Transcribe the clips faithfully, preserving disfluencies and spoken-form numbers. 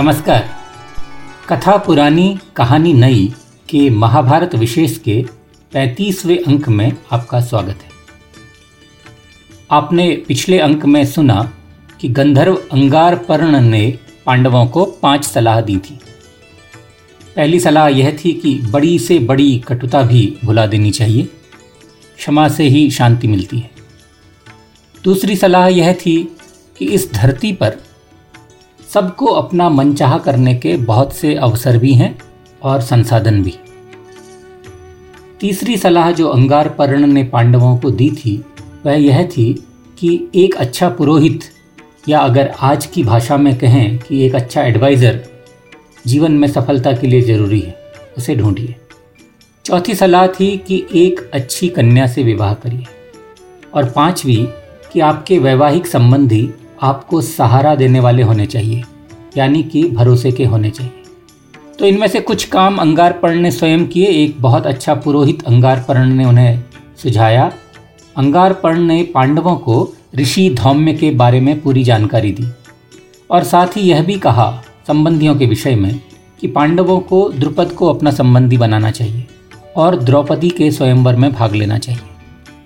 नमस्कार। कथा पुरानी कहानी नई के महाभारत विशेष के पैंतीसवें अंक में आपका स्वागत है। आपने पिछले अंक में सुना कि गंधर्व अंगारपर्ण ने पांडवों को पांच सलाह दी थी। पहली सलाह यह थी कि बड़ी से बड़ी कटुता भी भुला देनी चाहिए, क्षमा से ही शांति मिलती है। दूसरी सलाह यह थी कि इस धरती पर सबको अपना मनचाहा करने के बहुत से अवसर भी हैं और संसाधन भी। तीसरी सलाह जो अंगारपर्ण ने पांडवों को दी थी वह यह थी कि एक अच्छा पुरोहित, या अगर आज की भाषा में कहें कि एक अच्छा एडवाइज़र, जीवन में सफलता के लिए ज़रूरी है, उसे ढूंढिए। चौथी सलाह थी कि एक अच्छी कन्या से विवाह करिए, और पांचवी कि आपके वैवाहिक संबंधी आपको सहारा देने वाले होने चाहिए, यानी कि भरोसे के होने चाहिए। तो इनमें से कुछ काम अंगारपर्ण ने स्वयं किए। एक बहुत अच्छा पुरोहित अंगारपर्ण ने उन्हें सुझाया। अंगारपर्ण ने पांडवों को ऋषि धौम्य के बारे में पूरी जानकारी दी, और साथ ही यह भी कहा संबंधियों के विषय में कि पांडवों को द्रुपद को अपना संबंधी बनाना चाहिए और द्रौपदी के स्वयंवर में भाग लेना चाहिए।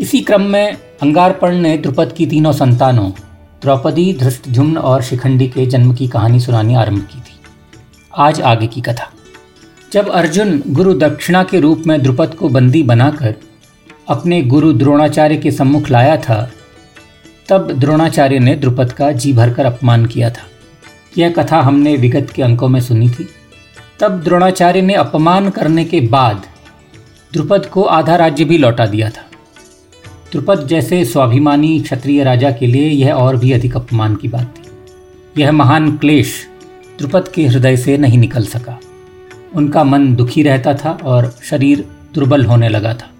इसी क्रम में अंगारपर्ण ने द्रुपद की तीनों संतानों द्रौपदी, धृष्टद्युम्न और शिखंडी के जन्म की कहानी सुनानी आरंभ की थी। आज आगे की कथा। जब अर्जुन गुरु दक्षिणा के रूप में द्रुपद को बंदी बनाकर अपने गुरु द्रोणाचार्य के सम्मुख लाया था, तब द्रोणाचार्य ने द्रुपद का जी भरकर अपमान किया था। यह कथा हमने विगत के अंकों में सुनी थी। तब द्रोणाचार्य ने अपमान करने के बाद द्रुपद को आधा राज्य भी लौटा दिया था। द्रुपद जैसे स्वाभिमानी क्षत्रिय राजा के लिए यह और भी अधिक अपमान की बात थी। यह महान क्लेश द्रुपद के हृदय से नहीं निकल सका। उनका मन दुखी रहता था और शरीर दुर्बल होने लगा था।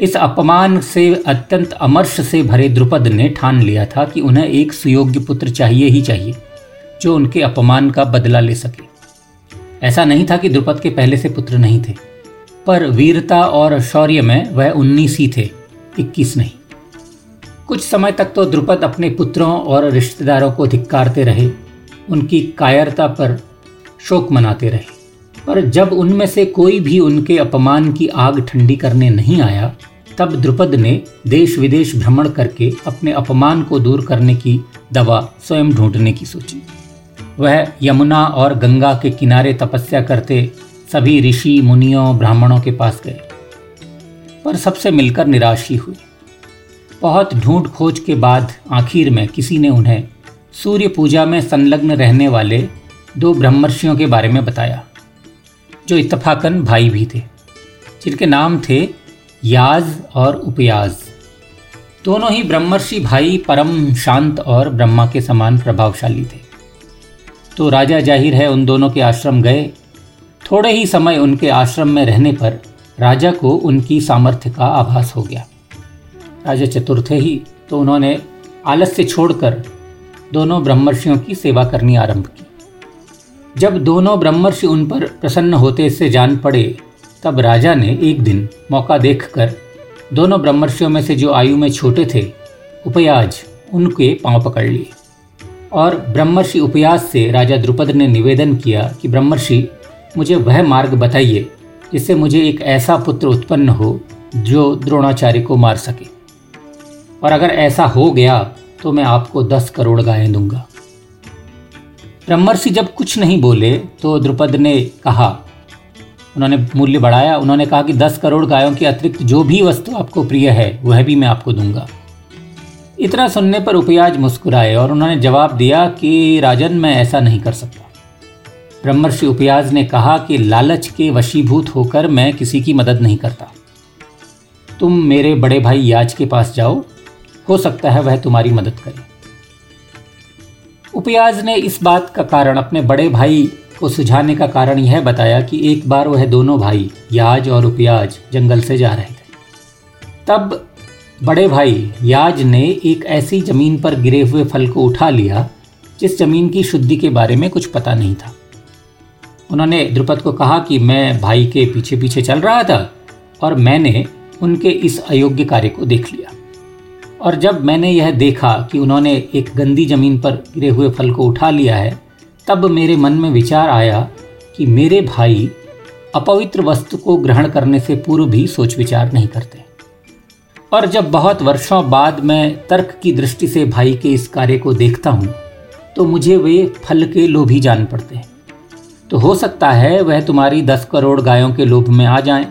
इस अपमान से अत्यंत अमर्ष से भरे द्रुपद ने ठान लिया था कि उन्हें एक सुयोग्य पुत्र चाहिए ही चाहिए जो उनके अपमान का बदला ले सके। ऐसा नहीं था कि द्रुपद के पहले से पुत्र नहीं थे, पर वीरता और शौर्य में वह उन्नीस ही थे, इक्कीस नहीं। कुछ समय तक तो द्रुपद अपने पुत्रों और रिश्तेदारों को धिक्कारते रहे, उनकी कायरता पर शोक मनाते रहे, पर जब उनमें से कोई भी उनके अपमान की आग ठंडी करने नहीं आया, तब द्रुपद ने देश विदेश भ्रमण करके अपने अपमान को दूर करने की दवा स्वयं ढूंढने की सोची। वह यमुना और गंगा के किनारे तपस्या करते सभी ऋषि मुनियों ब्राह्मणों के पास गए, पर सबसे मिलकर निराश ही हुई। बहुत ढूंढ खोज के बाद आखिर में किसी ने उन्हें सूर्य पूजा में संलग्न रहने वाले दो ब्रह्मर्षियों के बारे में बताया, जो इत्तफाकन भाई भी थे, जिनके नाम थे याज और उपयाज। दोनों ही ब्रह्मर्षि भाई परम शांत और ब्रह्मा के समान प्रभावशाली थे। तो राजा जाहिर है उन दोनों के आश्रम गए। थोड़े ही समय उनके आश्रम में रहने पर राजा को उनकी सामर्थ्य का आभास हो गया। राजा चतुर थे ही, तो उन्होंने आलस्य छोड़कर दोनों ब्रह्मर्षियों की सेवा करनी आरंभ की। जब दोनों ब्रह्मर्षि उन पर प्रसन्न होते से जान पड़े, तब राजा ने एक दिन मौका देखकर दोनों ब्रह्मर्षियों में से जो आयु में छोटे थे, उपयाज, उनके पांव पकड़ लिए, और ब्रह्मर्षि उपयाज से राजा द्रुपद ने निवेदन किया कि ब्रह्मर्षि, मुझे वह मार्ग बताइए जिससे मुझे एक ऐसा पुत्र उत्पन्न हो जो द्रोणाचार्य को मार सके, और अगर ऐसा हो गया तो मैं आपको दस करोड़ गायें दूंगा। ब्रह्मर्षि जब कुछ नहीं बोले तो द्रुपद ने कहा, उन्होंने मूल्य बढ़ाया। उन्होंने कहा कि दस करोड़ गायों के अतिरिक्त जो भी वस्तु आपको प्रिय है वह भी मैं आपको दूंगा। इतना सुनने पर उपयाज मुस्कुराए और उन्होंने जवाब दिया कि राजन, मैं ऐसा नहीं कर सकता। ब्रह्मर्षि उपयाज ने कहा कि लालच के वशीभूत होकर मैं किसी की मदद नहीं करता। तुम मेरे बड़े भाई याज के पास जाओ, हो सकता है वह तुम्हारी मदद करे। उपयाज ने इस बात का कारण, अपने बड़े भाई को सुझाने का कारण यह बताया कि एक बार वह दोनों भाई याज और उपयाज जंगल से जा रहे थे। तब बड़े भाई याज ने एक ऐसी ज़मीन पर गिरे हुए फल को उठा लिया जिस ज़मीन की शुद्धि के बारे में कुछ पता नहीं था। उन्होंने द्रुपद को कहा कि मैं भाई के पीछे पीछे चल रहा था और मैंने उनके इस अयोग्य कार्य को देख लिया, और जब मैंने यह देखा कि उन्होंने एक गंदी ज़मीन पर गिरे हुए फल को उठा लिया है, तब मेरे मन में विचार आया कि मेरे भाई अपवित्र वस्तु को ग्रहण करने से पूर्व भी सोच विचार नहीं करते, और जब बहुत वर्षों बाद मैं तर्क की दृष्टि से भाई के इस कार्य को देखता हूँ तो मुझे वे फल के लोभी जान पड़ते हैं। तो हो सकता है वह तुम्हारी दस करोड़ गायों के लोभ में आ जाएं,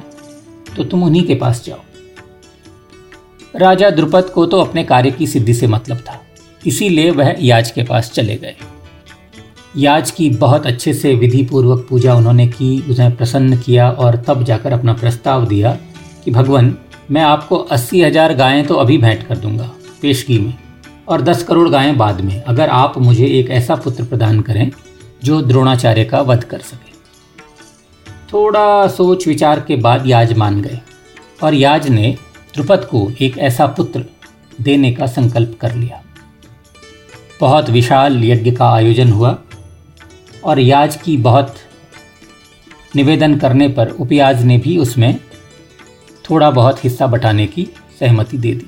तो तुम उन्हीं के पास जाओ। राजा द्रुपद को तो अपने कार्य की सिद्धि से मतलब था, इसीलिए वह याज के पास चले गए। याज की बहुत अच्छे से विधिपूर्वक पूजा उन्होंने की, उन्हें प्रसन्न किया और तब जाकर अपना प्रस्ताव दिया कि भगवान, मैं आपको अस्सी हज़ार गायें तो अभी भेंट कर दूंगा पेशगी में, और दस करोड़ गायें बाद में, अगर आप मुझे एक ऐसा पुत्र प्रदान करें जो द्रोणाचार्य का वध कर सके। थोड़ा सोच विचार के बाद याज मान गए और याज ने द्रुपद को एक ऐसा पुत्र देने का संकल्प कर लिया। बहुत विशाल यज्ञ का आयोजन हुआ और याज की बहुत निवेदन करने पर उपयाज ने भी उसमें थोड़ा बहुत हिस्सा बटाने की सहमति दे दी।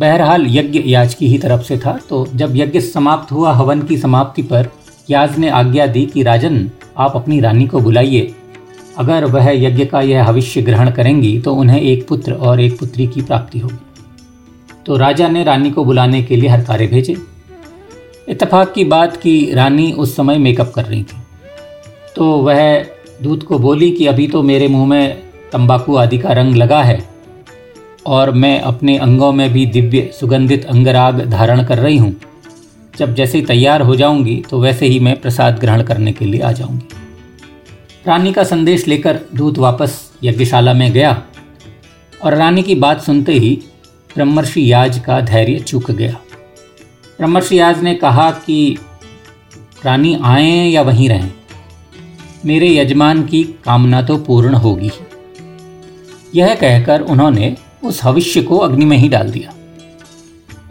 बहरहाल यज्ञ याज की ही तरफ से था। तो जब यज्ञ समाप्त हुआ, हवन की समाप्ति पर याज ने आज्ञा दी कि राजन, आप अपनी रानी को बुलाइए, अगर वह यज्ञ का यह हविष्य ग्रहण करेंगी तो उन्हें एक पुत्र और एक पुत्री की प्राप्ति होगी। तो राजा ने रानी को बुलाने के लिए हरकारे भेजे। इत्तेफाक की बात कि रानी उस समय मेकअप कर रही थी, तो वह दूत को बोली कि अभी तो मेरे मुंह में तंबाकू आदि का रंग लगा है और मैं अपने अंगों में भी दिव्य सुगंधित अंगराग धारण कर रही हूँ, जब जैसे ही तैयार हो जाऊँगी तो वैसे ही मैं प्रसाद ग्रहण करने के लिए आ जाऊँगी। रानी का संदेश लेकर दूत वापस यज्ञशाला में गया और रानी की बात सुनते ही ब्रह्मर्षि याज का धैर्य चूक गया। ब्रह्मर्षि याज ने कहा कि रानी आएं या वहीं रहें, मेरे यजमान की कामना तो पूर्ण होगी। यह कहकर उन्होंने उस हविष्य को अग्नि में ही डाल दिया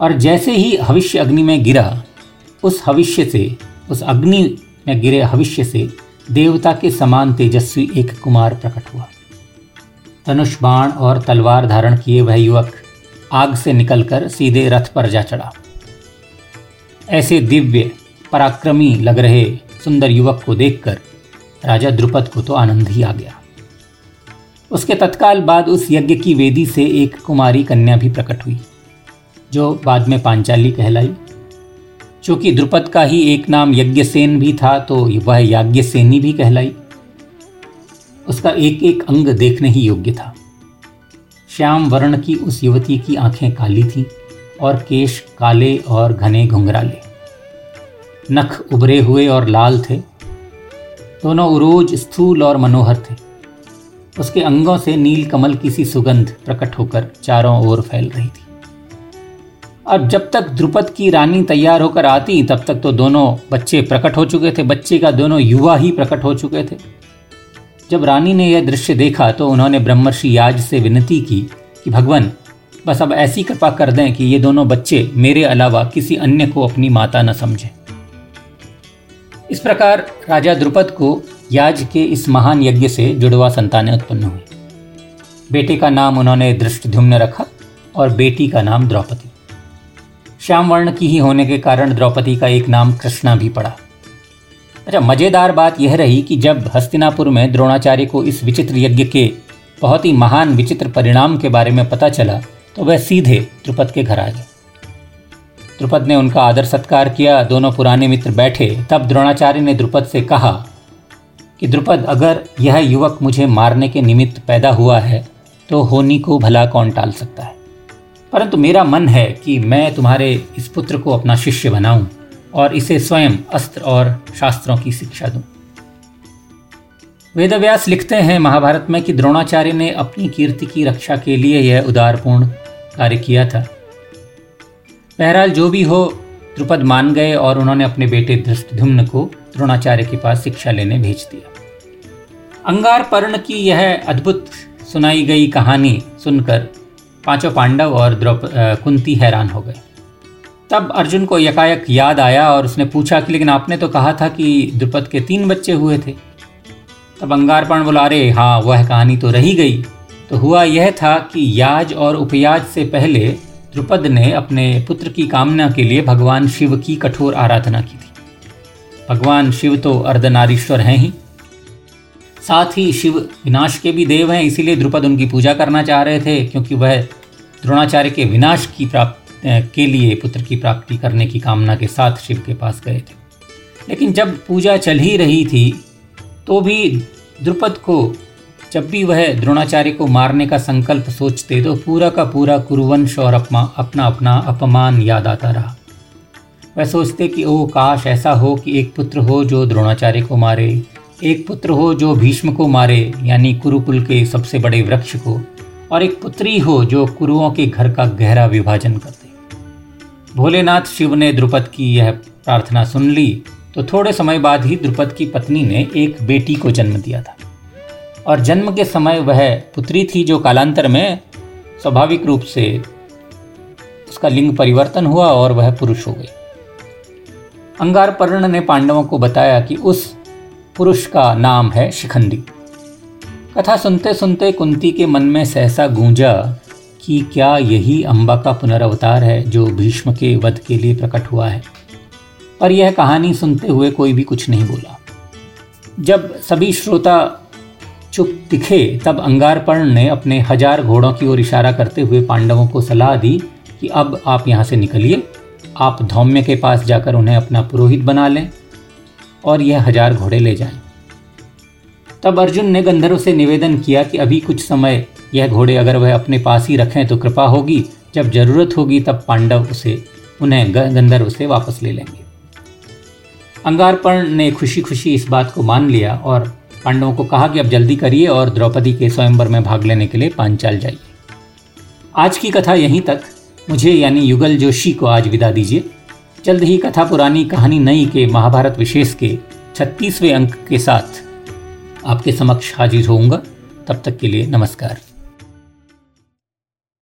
और जैसे ही हविष्य अग्नि में गिरा, उस हविष्य से उस अग्नि में गिरे हविष्य से देवता के समान तेजस्वी एक कुमार प्रकट हुआ। धनुष बाण और तलवार धारण किए वह युवक आग से निकलकर सीधे रथ पर जा चढ़ा। ऐसे दिव्य पराक्रमी लग रहे सुंदर युवक को देखकर राजा द्रुपद को तो आनंद ही आ गया। उसके तत्काल बाद उस यज्ञ की वेदी से एक कुमारी कन्या भी प्रकट हुई, जो बाद में पांचाली कहलाई। चूँकि द्रुपद का ही एक नाम यज्ञसेन भी था, तो वह याज्ञसेनी भी कहलाई। उसका एक एक अंग देखने ही योग्य था। श्याम वर्ण की उस युवती की आंखें काली थीं और केश काले और घने घुंघराले, नख उभरे हुए और लाल थे, दोनों उरोज स्थूल और मनोहर थे। उसके अंगों से नील कमल की सी सुगंध प्रकट होकर चारों ओर फैल रही थी। और जब तक द्रुपद की रानी तैयार होकर आती, तब तक तो दोनों बच्चे प्रकट हो चुके थे, बच्चे का दोनों युवा ही प्रकट हो चुके थे। जब रानी ने यह दृश्य देखा तो उन्होंने ब्रह्मर्षि याज से विनती की कि भगवान, बस अब ऐसी कृपा कर दें कि ये दोनों बच्चे मेरे अलावा किसी अन्य को अपनी माता न समझें। इस प्रकार राजा द्रुपद को याज के इस महान यज्ञ से जुड़वा संतानें उत्पन्न हुई। बेटे का नाम उन्होंने धृष्टद्युम्न रखा और बेटी का नाम द्रौपदी। श्याम वर्ण की ही होने के कारण द्रौपदी का एक नाम कृष्णा भी पड़ा। अच्छा, मज़ेदार बात यह रही कि जब हस्तिनापुर में द्रोणाचार्य को इस विचित्र यज्ञ के बहुत ही महान विचित्र परिणाम के बारे में पता चला, तो वह सीधे द्रुपद के घर आ गए। द्रुपद ने उनका आदर सत्कार किया, दोनों पुराने मित्र बैठे। तब द्रोणाचार्य ने द्रुपद से कहा कि द्रुपद, अगर यह युवक मुझे मारने के निमित्त पैदा हुआ है तो होनी को भला कौन टाल सकता है, परंतु मेरा मन है कि मैं तुम्हारे इस पुत्र को अपना शिष्य बनाऊं और इसे स्वयं अस्त्र और शास्त्रों की शिक्षा दूं। वेदव्यास लिखते हैं महाभारत में कि द्रोणाचार्य ने अपनी कीर्ति की रक्षा के लिए यह उदारपूर्ण कार्य किया था। बहरहाल जो भी हो, द्रुपद मान गए और उन्होंने अपने बेटे धृष्टद्युम्न को द्रोणाचार्य के पास शिक्षा लेने भेज दिया। अंगारपर्ण की यह अद्भुत सुनाई गई कहानी सुनकर पांचों पांडव और द्रौपदी कुंती हैरान हो गए। तब अर्जुन को यकायक याद आया और उसने पूछा कि लेकिन आपने तो कहा था कि द्रुपद के तीन बच्चे हुए थे। तब अंगारपर्ण बोला, अरे हाँ, वह कहानी तो रही गई। तो हुआ यह था कि याज और उपयाज से पहले द्रुपद ने अपने पुत्र की कामना के लिए भगवान शिव की कठोर आराधना की थी। भगवान शिव तो अर्धनारीश्वर हैं ही, साथ ही शिव विनाश के भी देव हैं। इसीलिए द्रुपद उनकी पूजा करना चाह रहे थे, क्योंकि वह द्रोणाचार्य के विनाश की प्राप्ति के लिए पुत्र की प्राप्ति करने की कामना के साथ शिव के पास गए थे। लेकिन जब पूजा चल ही रही थी तो भी द्रुपद को, जब भी वह द्रोणाचार्य को मारने का संकल्प सोचते तो पूरा का पूरा कुरुवंश और अपना अपना अपना अपमान याद आता रहा। वह सोचते कि ओ काश ऐसा हो कि एक पुत्र हो जो द्रोणाचार्य को मारे, एक पुत्र हो जो भीष्म को मारे यानी कुरुकुल के सबसे बड़े वृक्ष को, और एक पुत्री हो जो कुरुओं के घर का गहरा विभाजन कर दे। भोलेनाथ शिव ने द्रुपद की यह प्रार्थना सुन ली तो थोड़े समय बाद ही द्रुपद की पत्नी ने एक बेटी को जन्म दिया था, और जन्म के समय वह पुत्री थी जो कालांतर में स्वाभाविक रूप से उसका लिंग परिवर्तन हुआ और वह पुरुष हो गई। अंगारपर्ण ने पांडवों को बताया कि उस पुरुष का नाम है शिखंडी। कथा सुनते सुनते कुंती के मन में सहसा गूंजा कि क्या यही अम्बा का पुनरावतार है जो भीष्म के वध के लिए प्रकट हुआ है, पर यह कहानी सुनते हुए कोई भी कुछ नहीं बोला। जब सभी श्रोता चुप दिखे तब अंगारपर्ण ने अपने हजार घोड़ों की ओर इशारा करते हुए पांडवों को सलाह दी कि अब आप यहाँ से निकलिए, आप धौम्य के पास जाकर उन्हें अपना पुरोहित बना लें और यह हजार घोड़े ले जाएं। तब अर्जुन ने गंधर्व से निवेदन किया कि अभी कुछ समय यह घोड़े अगर वह अपने पास ही रखें तो कृपा होगी, जब जरूरत होगी तब पांडव उसे उन्हें गंधर्व से वापस ले लेंगे। अंगारपर्ण ने खुशी खुशी इस बात को मान लिया और पांडवों को कहा कि अब जल्दी करिए और द्रौपदी के स्वयंवर में भाग लेने के लिए पांचाल जाइए। आज की कथा यहीं तक। मुझे यानी युगल जोशी को आज विदा दीजिए। जल्द ही कथा पुरानी कहानी नई के महाभारत विशेष के छत्तीसवें अंक के साथ आपके समक्ष हाजिर होऊंगा। तब तक के लिए नमस्कार।